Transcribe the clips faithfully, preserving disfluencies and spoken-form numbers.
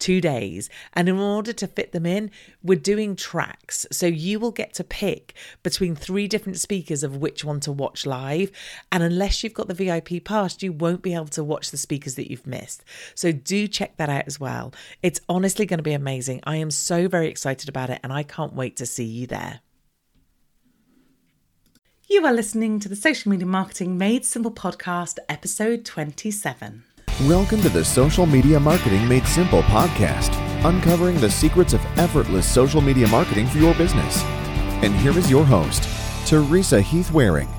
two days. And in order to fit them in, we're doing tracks. So you will get to pick between three different speakers of which one to watch live. And unless you've got the V I P pass, you won't be able to watch the speakers that you've missed. So do check that out as well. It's honestly going to be amazing. I am so very excited about it, and I can't wait to see you there. You are listening to the Social Media Marketing Made Simple podcast, episode twenty-seven. Welcome to the Social Media Marketing Made Simple podcast, uncovering the secrets of effortless social media marketing for your business. And here is your host, Teresa Heath-Waring.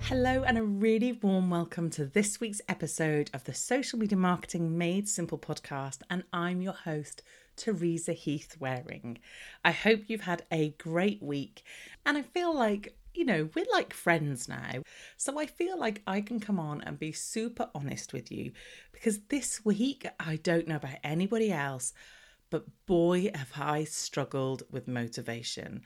Hello and a really warm welcome to this week's episode of the Social Media Marketing Made Simple podcast, and I'm your host, Teresa Heath-Waring. I hope you've had a great week, and I feel like, you know, we're like friends now, so I feel like I can come on and be super honest with you, because this week, I don't know about anybody else, but boy have I struggled with motivation.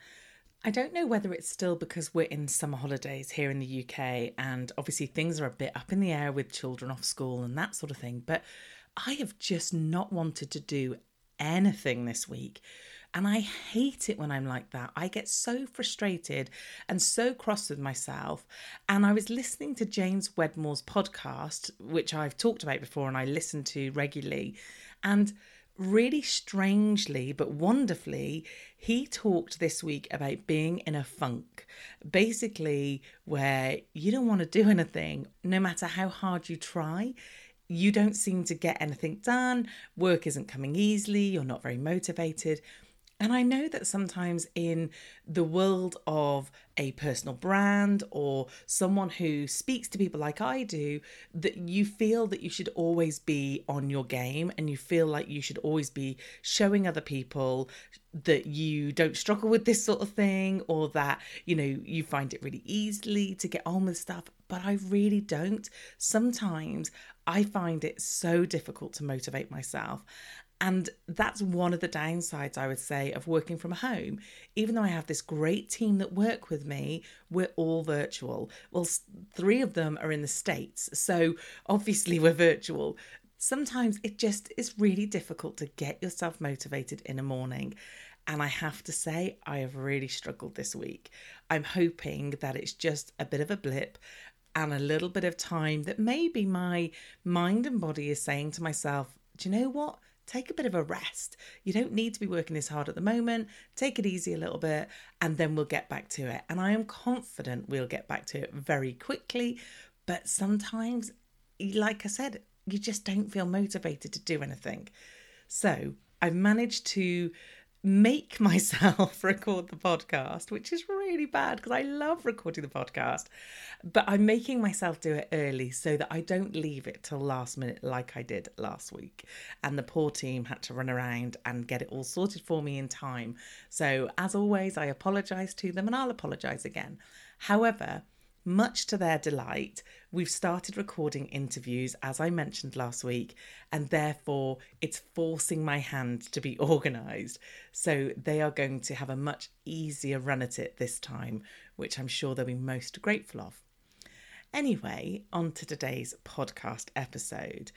I don't know whether it's still because we're in summer holidays here in the U K, and obviously things are a bit up in the air with children off school and that sort of thing, but I have just not wanted to do anything this week. And I hate it when I'm like that. I get so frustrated and so cross with myself. And I was listening to James Wedmore's podcast, which I've talked about before and I listen to regularly, and really strangely but wonderfully, he talked this week about being in a funk, basically where you don't want to do anything. No matter how hard you try, you don't seem to get anything done. Work isn't coming easily. You're not very motivated. And I know that sometimes in the world of a personal brand or someone who speaks to people like I do, that you feel that you should always be on your game and you feel like you should always be showing other people that you don't struggle with this sort of thing or that, you know, you find it really easily to get on with stuff. But I really don't. Sometimes I find it so difficult to motivate myself. And that's one of the downsides, I would say, of working from home. Even though I have this great team that work with me, we're all virtual. Well, three of them are in the States, so obviously we're virtual. Sometimes it just is really difficult to get yourself motivated in a morning. And I have to say, I have really struggled this week. I'm hoping that it's just a bit of a blip and a little bit of time that maybe my mind and body is saying to myself, do you know what? Take a bit of a rest. You don't need to be working this hard at the moment. Take it easy a little bit and then we'll get back to it. And I am confident we'll get back to it very quickly. But sometimes, like I said, you just don't feel motivated to do anything. So I've managed to make myself record the podcast, which is really bad because I love recording the podcast, but I'm making myself do it early so that I don't leave it till last minute like I did last week. And the poor team had to run around and get it all sorted for me in time. So as always, I apologise to them and I'll apologise again. However, much to their delight, we've started recording interviews, as I mentioned last week, and therefore it's forcing my hand to be organised. So they are going to have a much easier run at it this time, which I'm sure they'll be most grateful of. Anyway, on to today's podcast episode.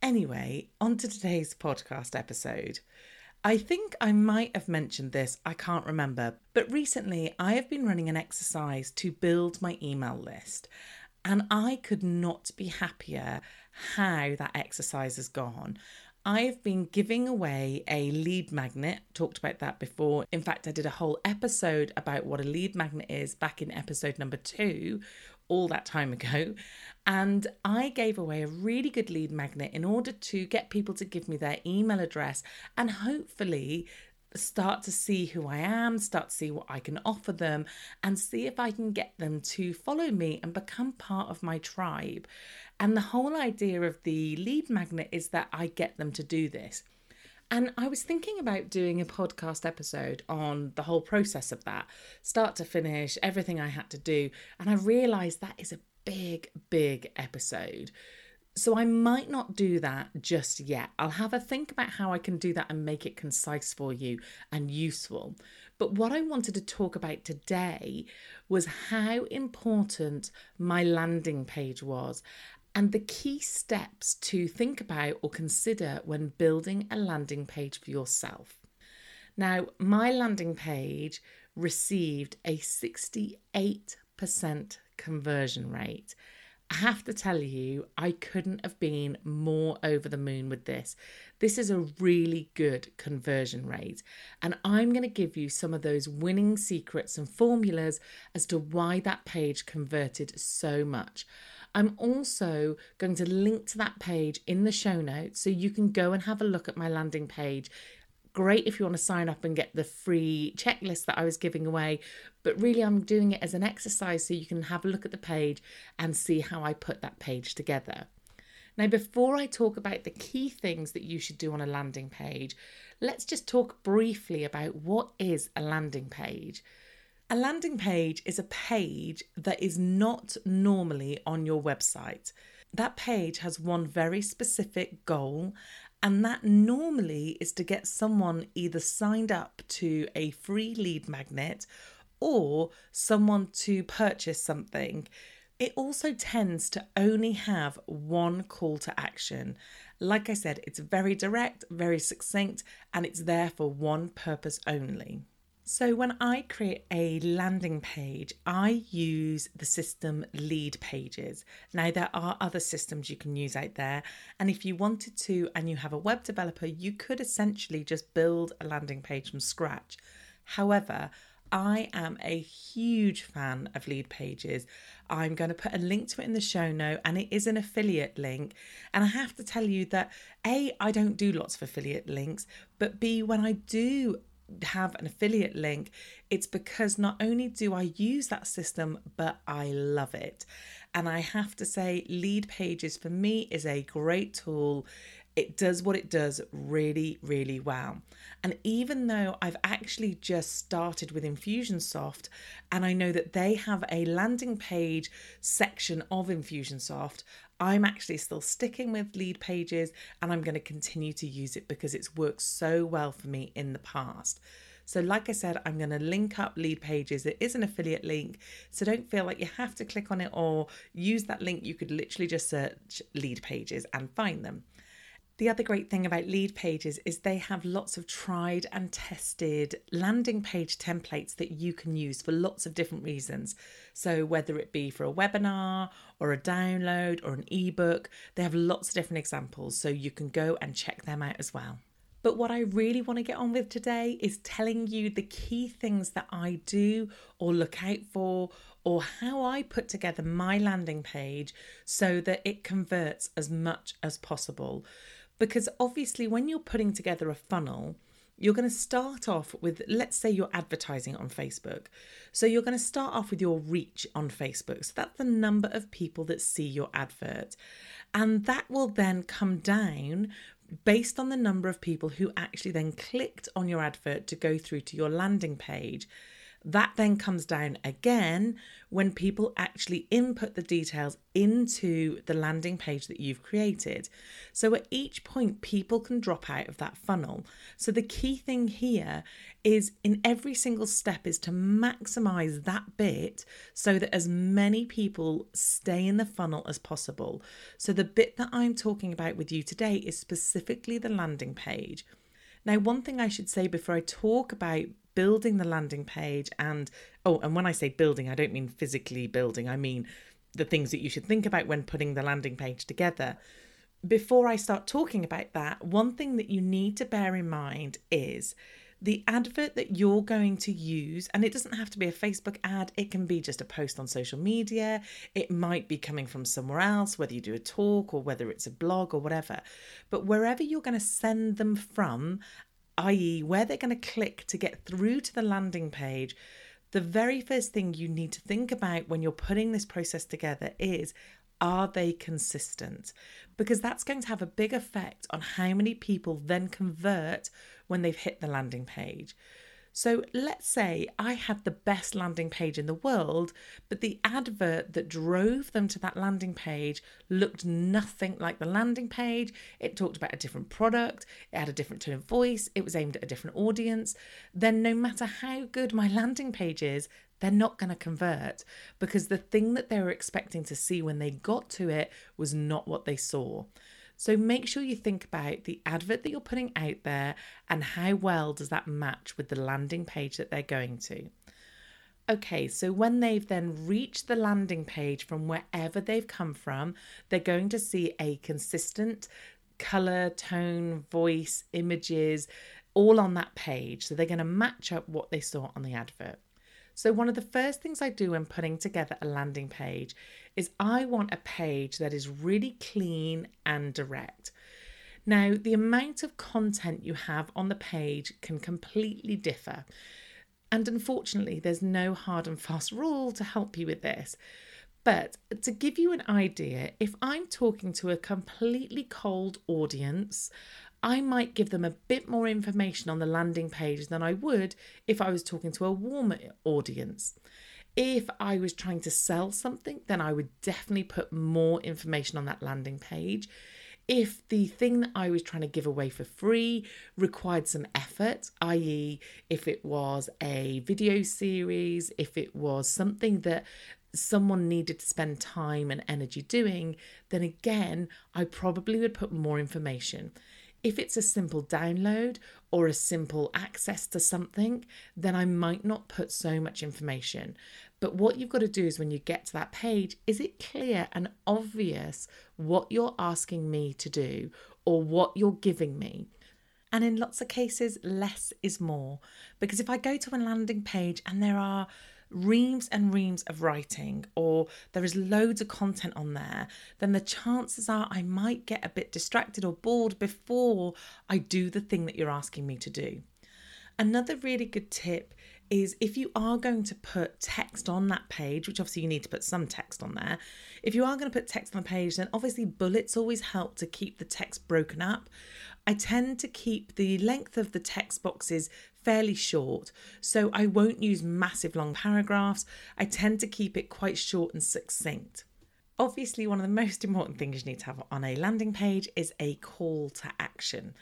Anyway, on to today's podcast episode. I think I might have mentioned this, I can't remember, but recently I have been running an exercise to build my email list, and I could not be happier how that exercise has gone. I've been giving away a lead magnet, talked about that before. In fact, I did a whole episode about what a lead magnet is back in episode number two, all that time ago. And I gave away a really good lead magnet in order to get people to give me their email address and hopefully start to see who I am, start to see what I can offer them, and see if I can get them to follow me and become part of my tribe. And the whole idea of the lead magnet is that I get them to do this. And I was thinking about doing a podcast episode on the whole process of that, start to finish, everything I had to do. And I realised that is a big, big episode. So I might not do that just yet. I'll have a think about how I can do that and make it concise for you and useful. But what I wanted to talk about today was how important my landing page was and the key steps to think about or consider when building a landing page for yourself. Now, my landing page received a sixty-eight percent conversion rate. I have to tell you, I couldn't have been more over the moon with this. This is a really good conversion rate. And I'm going to give you some of those winning secrets and formulas as to why that page converted so much. I'm also going to link to that page in the show notes so you can go and have a look at my landing page. Great if you want to sign up and get the free checklist that I was giving away, but really I'm doing it as an exercise so you can have a look at the page and see how I put that page together. Now, before I talk about the key things that you should do on a landing page, let's just talk briefly about what is a landing page. A landing page is a page that is not normally on your website. That page has one very specific goal, and that normally is to get someone either signed up to a free lead magnet or someone to purchase something. It also tends to only have one call to action. Like I said, it's very direct, very succinct, and it's there for one purpose only. So when I create a landing page, I use the system Leadpages. Now, there are other systems you can use out there. And if you wanted to and you have a web developer, you could essentially just build a landing page from scratch. However, I am a huge fan of Leadpages. I'm going to put a link to it in the show note, and it is an affiliate link. And I have to tell you that A, I don't do lots of affiliate links, but B, when I do have an affiliate link, it's because not only do I use that system, but I love it. And I have to say, Leadpages for me is a great tool. It does what it does really, really well. And even though I've actually just started with Infusionsoft, and I know that they have a landing page section of Infusionsoft, I'm actually still sticking with Leadpages, and I'm going to continue to use it because it's worked so well for me in the past. So like I said, I'm going to link up Leadpages. It is an affiliate link, so don't feel like you have to click on it or use that link. You could literally just search Leadpages and find them. The other great thing about Leadpages is they have lots of tried and tested landing page templates that you can use for lots of different reasons. So whether it be for a webinar or a download or an ebook, they have lots of different examples. So you can go and check them out as well. But what I really want to get on with today is telling you the key things that I do or look out for, or how I put together my landing page so that it converts as much as possible. Because obviously when you're putting together a funnel, you're going to start off with, let's say you're advertising on Facebook. So you're going to start off with your reach on Facebook. So that's the number of people that see your advert. And that will then come down based on the number of people who actually then clicked on your advert to go through to your landing page. That then comes down again when people actually input the details into the landing page that you've created. So at each point, people can drop out of that funnel. So the key thing here is in every single step is to maximize that bit so that as many people stay in the funnel as possible. So the bit that I'm talking about with you today is specifically the landing page. Now, one thing I should say before I talk about building the landing page, and oh, and when I say building, I don't mean physically building, I mean the things that you should think about when putting the landing page together. Before I start talking about that, one thing that you need to bear in mind is the advert that you're going to use, and it doesn't have to be a Facebook ad, it can be just a post on social media, it might be coming from somewhere else, whether you do a talk or whether it's a blog or whatever, but wherever you're going to send them from, that is where they're going to click to get through to the landing page, the very first thing you need to think about when you're putting this process together is, are they consistent? Because that's going to have a big effect on how many people then convert when they've hit the landing page. So let's say I had the best landing page in the world, but the advert that drove them to that landing page looked nothing like the landing page. It talked about a different product. It had a different tone of voice. It was aimed at a different audience. Then no matter how good my landing page is, they're not going to convert because the thing that they were expecting to see when they got to it was not what they saw. So make sure you think about the advert that you're putting out there and how well does that match with the landing page that they're going to. Okay, so when they've then reached the landing page from wherever they've come from, they're going to see a consistent color, tone, voice, images, all on that page. So they're going to match up what they saw on the advert. So one of the first things I do when putting together a landing page is I want a page that is really clean and direct. Now, the amount of content you have on the page can completely differ. And unfortunately, there's no hard and fast rule to help you with this. But to give you an idea, if I'm talking to a completely cold audience, I might give them a bit more information on the landing page than I would if I was talking to a warmer audience. If I was trying to sell something, then I would definitely put more information on that landing page. If the thing that I was trying to give away for free required some effort, that is if it was a video series, if it was something that someone needed to spend time and energy doing, then again, I probably would put more information. If it's a simple download or a simple access to something, then I might not put so much information. But what you've got to do is when you get to that page, is it clear and obvious what you're asking me to do or what you're giving me? And in lots of cases, less is more. Because if I go to a landing page and there are reams and reams of writing, or there is loads of content on there, then the chances are I might get a bit distracted or bored before I do the thing that you're asking me to do. Another really good tip is if you are going to put text on that page, which obviously you need to put some text on there. If you are going to put text on the page, then obviously bullets always help to keep the text broken up. I tend to keep the length of the text boxes fairly short, so I won't use massive long paragraphs. I tend to keep it quite short and succinct. Obviously, one of the most important things you need to have on a landing page is a call to action.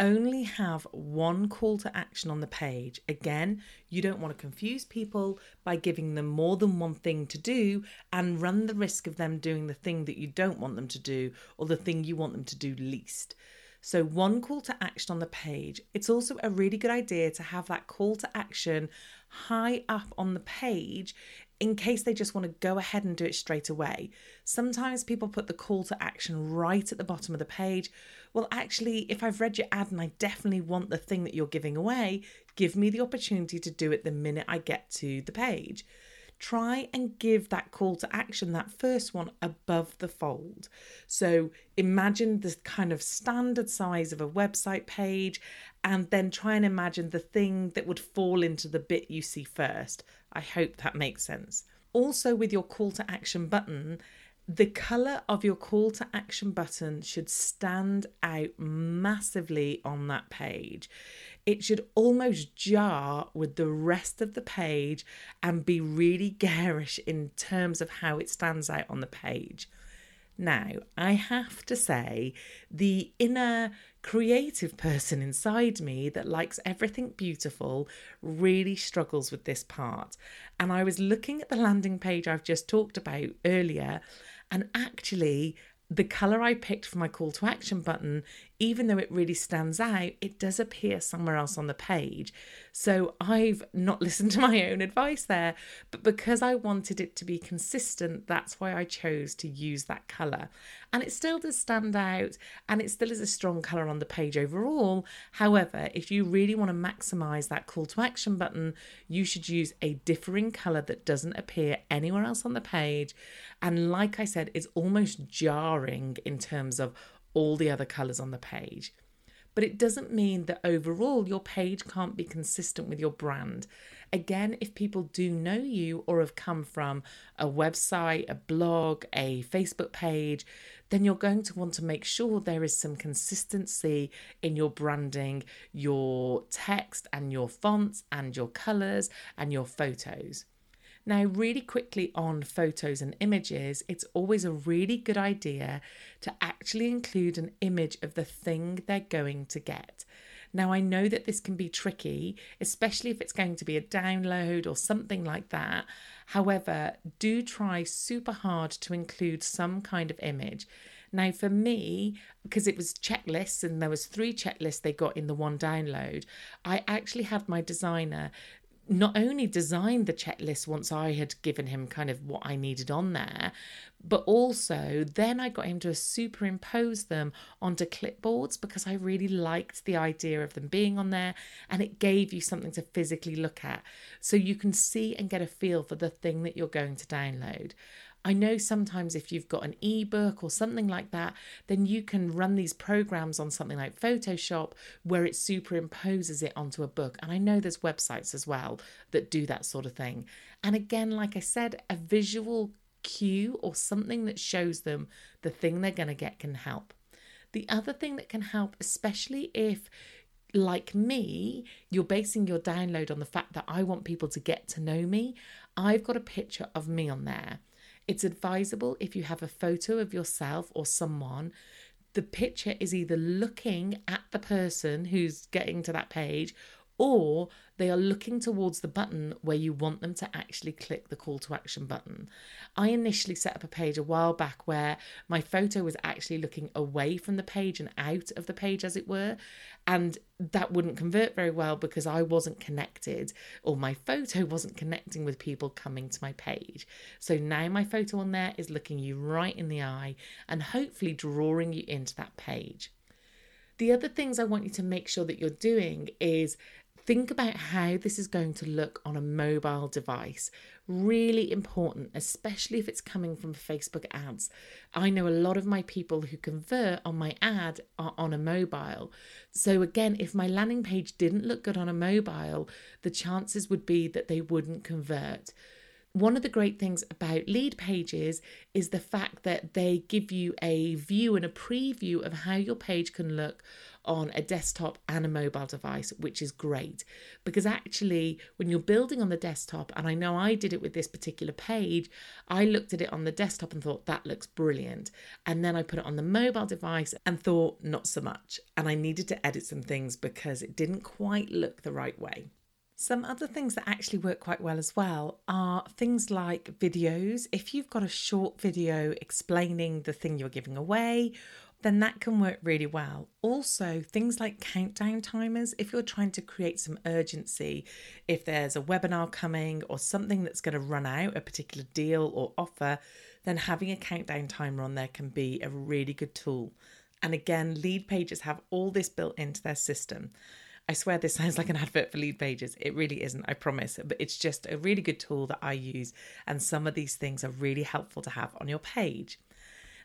Only have one call to action on the page. Again, you don't want to confuse people by giving them more than one thing to do and run the risk of them doing the thing that you don't want them to do or the thing you want them to do least. So one call to action on the page. It's also a really good idea to have that call to action high up on the page in case they just want to go ahead and do it straight away. Sometimes people put the call to action right at the bottom of the page. Well, actually, if I've read your ad and I definitely want the thing that you're giving away, give me the opportunity to do it the minute I get to the page. Try and give that call to action, that first one, above the fold. So imagine the kind of standard size of a website page, and then try and imagine the thing that would fall into the bit you see first. I hope that makes sense. Also, with your call to action button, the colour of your call to action button should stand out massively on that page. It should almost jar with the rest of the page and be really garish in terms of how it stands out on the page. Now, I have to say, the inner creative person inside me that likes everything beautiful really struggles with this part. And I was looking at the landing page I've just talked about earlier, and actually the colour I picked for my call to action button, even though it really stands out, it does appear somewhere else on the page. So I've not listened to my own advice there, but because I wanted it to be consistent, that's why I chose to use that colour. And it still does stand out, and it still is a strong colour on the page overall. However, if you really want to maximise that call to action button, you should use a differing colour that doesn't appear anywhere else on the page. And like I said, it's almost jarring in terms of all the other colours on the page. But it doesn't mean that overall your page can't be consistent with your brand. Again, if people do know you or have come from a website, a blog, a Facebook page, then you're going to want to make sure there is some consistency in your branding, your text and your fonts and your colours and your photos. Now, really quickly on photos and images, it's always a really good idea to actually include an image of the thing they're going to get. Now, I know that this can be tricky, especially if it's going to be a download or something like that. However, do try super hard to include some kind of image. Now for me, because it was checklists and there was three checklists they got in the one download, I actually had my designer not only designed the checklist once I had given him kind of what I needed on there, but also then I got him to superimpose them onto clipboards because I really liked the idea of them being on there, and it gave you something to physically look at so you can see and get a feel for the thing that you're going to download. I know sometimes if you've got an ebook or something like that, then you can run these programs on something like Photoshop where it superimposes it onto a book. And I know there's websites as well that do that sort of thing. And again, like I said, a visual cue or something that shows them the thing they're going to get can help. The other thing that can help, especially if, like me, you're basing your download on the fact that I want people to get to know me, I've got a picture of me on there. It's advisable if you have a photo of yourself or someone, the picture is either looking at the person who's getting to that page or they are looking towards the button where you want them to actually click the call to action button. I initially set up a page a while back where my photo was actually looking away from the page and out of the page, as it were, and that wouldn't convert very well because I wasn't connected, or my photo wasn't connecting with people coming to my page. So now my photo on there is looking you right in the eye and hopefully drawing you into that page. The other things I want you to make sure that you're doing is Think about how this is going to look on a mobile device. Really important, especially if it's coming from Facebook ads. I know a lot of my people who convert on my ad are on a mobile. So again, if my landing page didn't look good on a mobile, the chances would be that they wouldn't convert. One of the great things about lead pages is the fact that they give you a view and a preview of how your page can look on a desktop and a mobile device, which is great, because actually when you're building on the desktop, and I know I did it with this particular page, I looked at it on the desktop and thought that looks brilliant. And then I put it on the mobile device and thought not so much. And I needed to edit some things because it didn't quite look the right way. Some other things that actually work quite well as well are things like videos. If you've got a short video explaining the thing you're giving away, then that can work really well. Also, things like countdown timers. If you're trying to create some urgency, if there's a webinar coming or something that's going to run out, a particular deal or offer, then having a countdown timer on there can be a really good tool. And again, lead pages have all this built into their system. I swear this sounds like an advert for Leadpages. It really isn't, I promise. But it's just a really good tool that I use. And some of these things are really helpful to have on your page.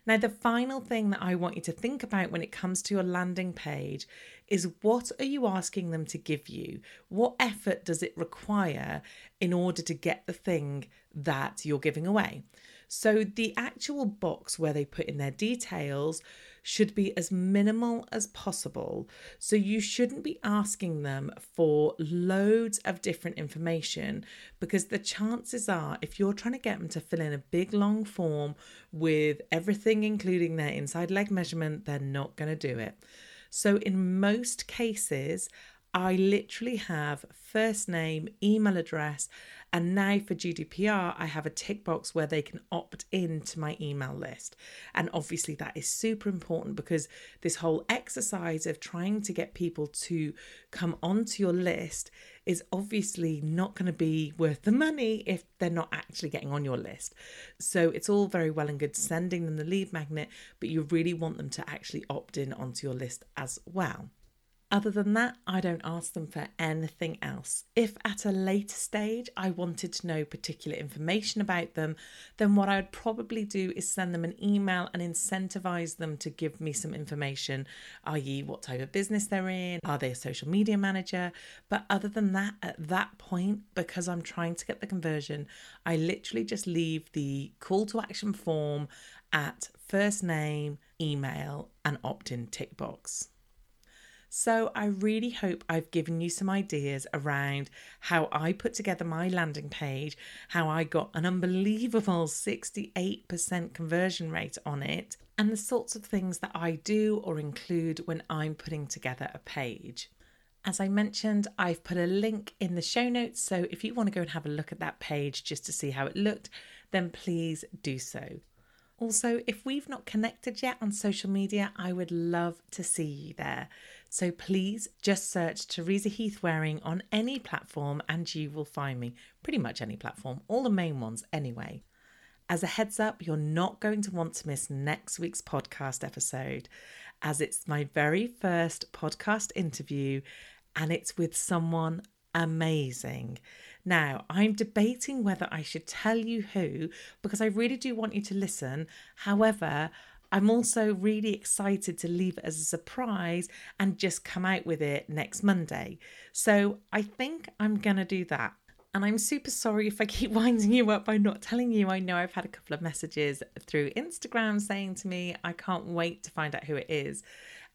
Now, the final thing that I want you to think about when it comes to your landing page is, what are you asking them to give you? What effort does it require in order to get the thing that you're giving away? So the actual box where they put in their details should be as minimal as possible. So you shouldn't be asking them for loads of different information, because the chances are, if you're trying to get them to fill in a big long form with everything, including their inside leg measurement, they're not going to do it. So in most cases, I literally have first name, email address, and now for G D P R, I have a tick box where they can opt in to my email list. And obviously that is super important, because this whole exercise of trying to get people to come onto your list is obviously not going to be worth the money if they're not actually getting on your list. So it's all very well and good sending them the lead magnet, but you really want them to actually opt in onto your list as well. Other than that, I don't ask them for anything else. If at a later stage I wanted to know particular information about them, then what I would probably do is send them an email and incentivize them to give me some information, that is what type of business they're in, are they a social media manager? But other than that, at that point, because I'm trying to get the conversion, I literally just leave the call to action form at first name, email, and opt-in tick box. So I really hope I've given you some ideas around how I put together my landing page, how I got an unbelievable sixty-eight percent conversion rate on it, and the sorts of things that I do or include when I'm putting together a page. As I mentioned, I've put a link in the show notes, so if you want to go and have a look at that page just to see how it looked, then please do so. Also, if we've not connected yet on social media, I would love to see you there. So please just search Teresa Heath-Waring on any platform and you will find me. Pretty much any platform, all the main ones anyway. As a heads up, you're not going to want to miss next week's podcast episode, as it's my very first podcast interview and it's with someone amazing. Now, I'm debating whether I should tell you who, because I really do want you to listen. However, I'm also really excited to leave it as a surprise and just come out with it next Monday. So I think I'm going to do that. And I'm super sorry if I keep winding you up by not telling you. I know I've had a couple of messages through Instagram saying to me, I can't wait to find out who it is.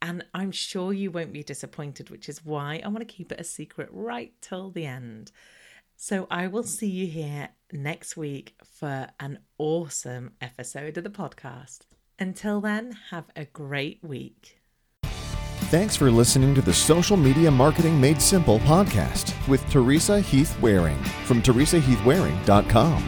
And I'm sure you won't be disappointed, which is why I want to keep it a secret right till the end. So I will see you here next week for an awesome episode of the podcast. Until then, have a great week. Thanks for listening to the Social Media Marketing Made Simple podcast with Teresa Heath-Waring from teresa heath waring dot com.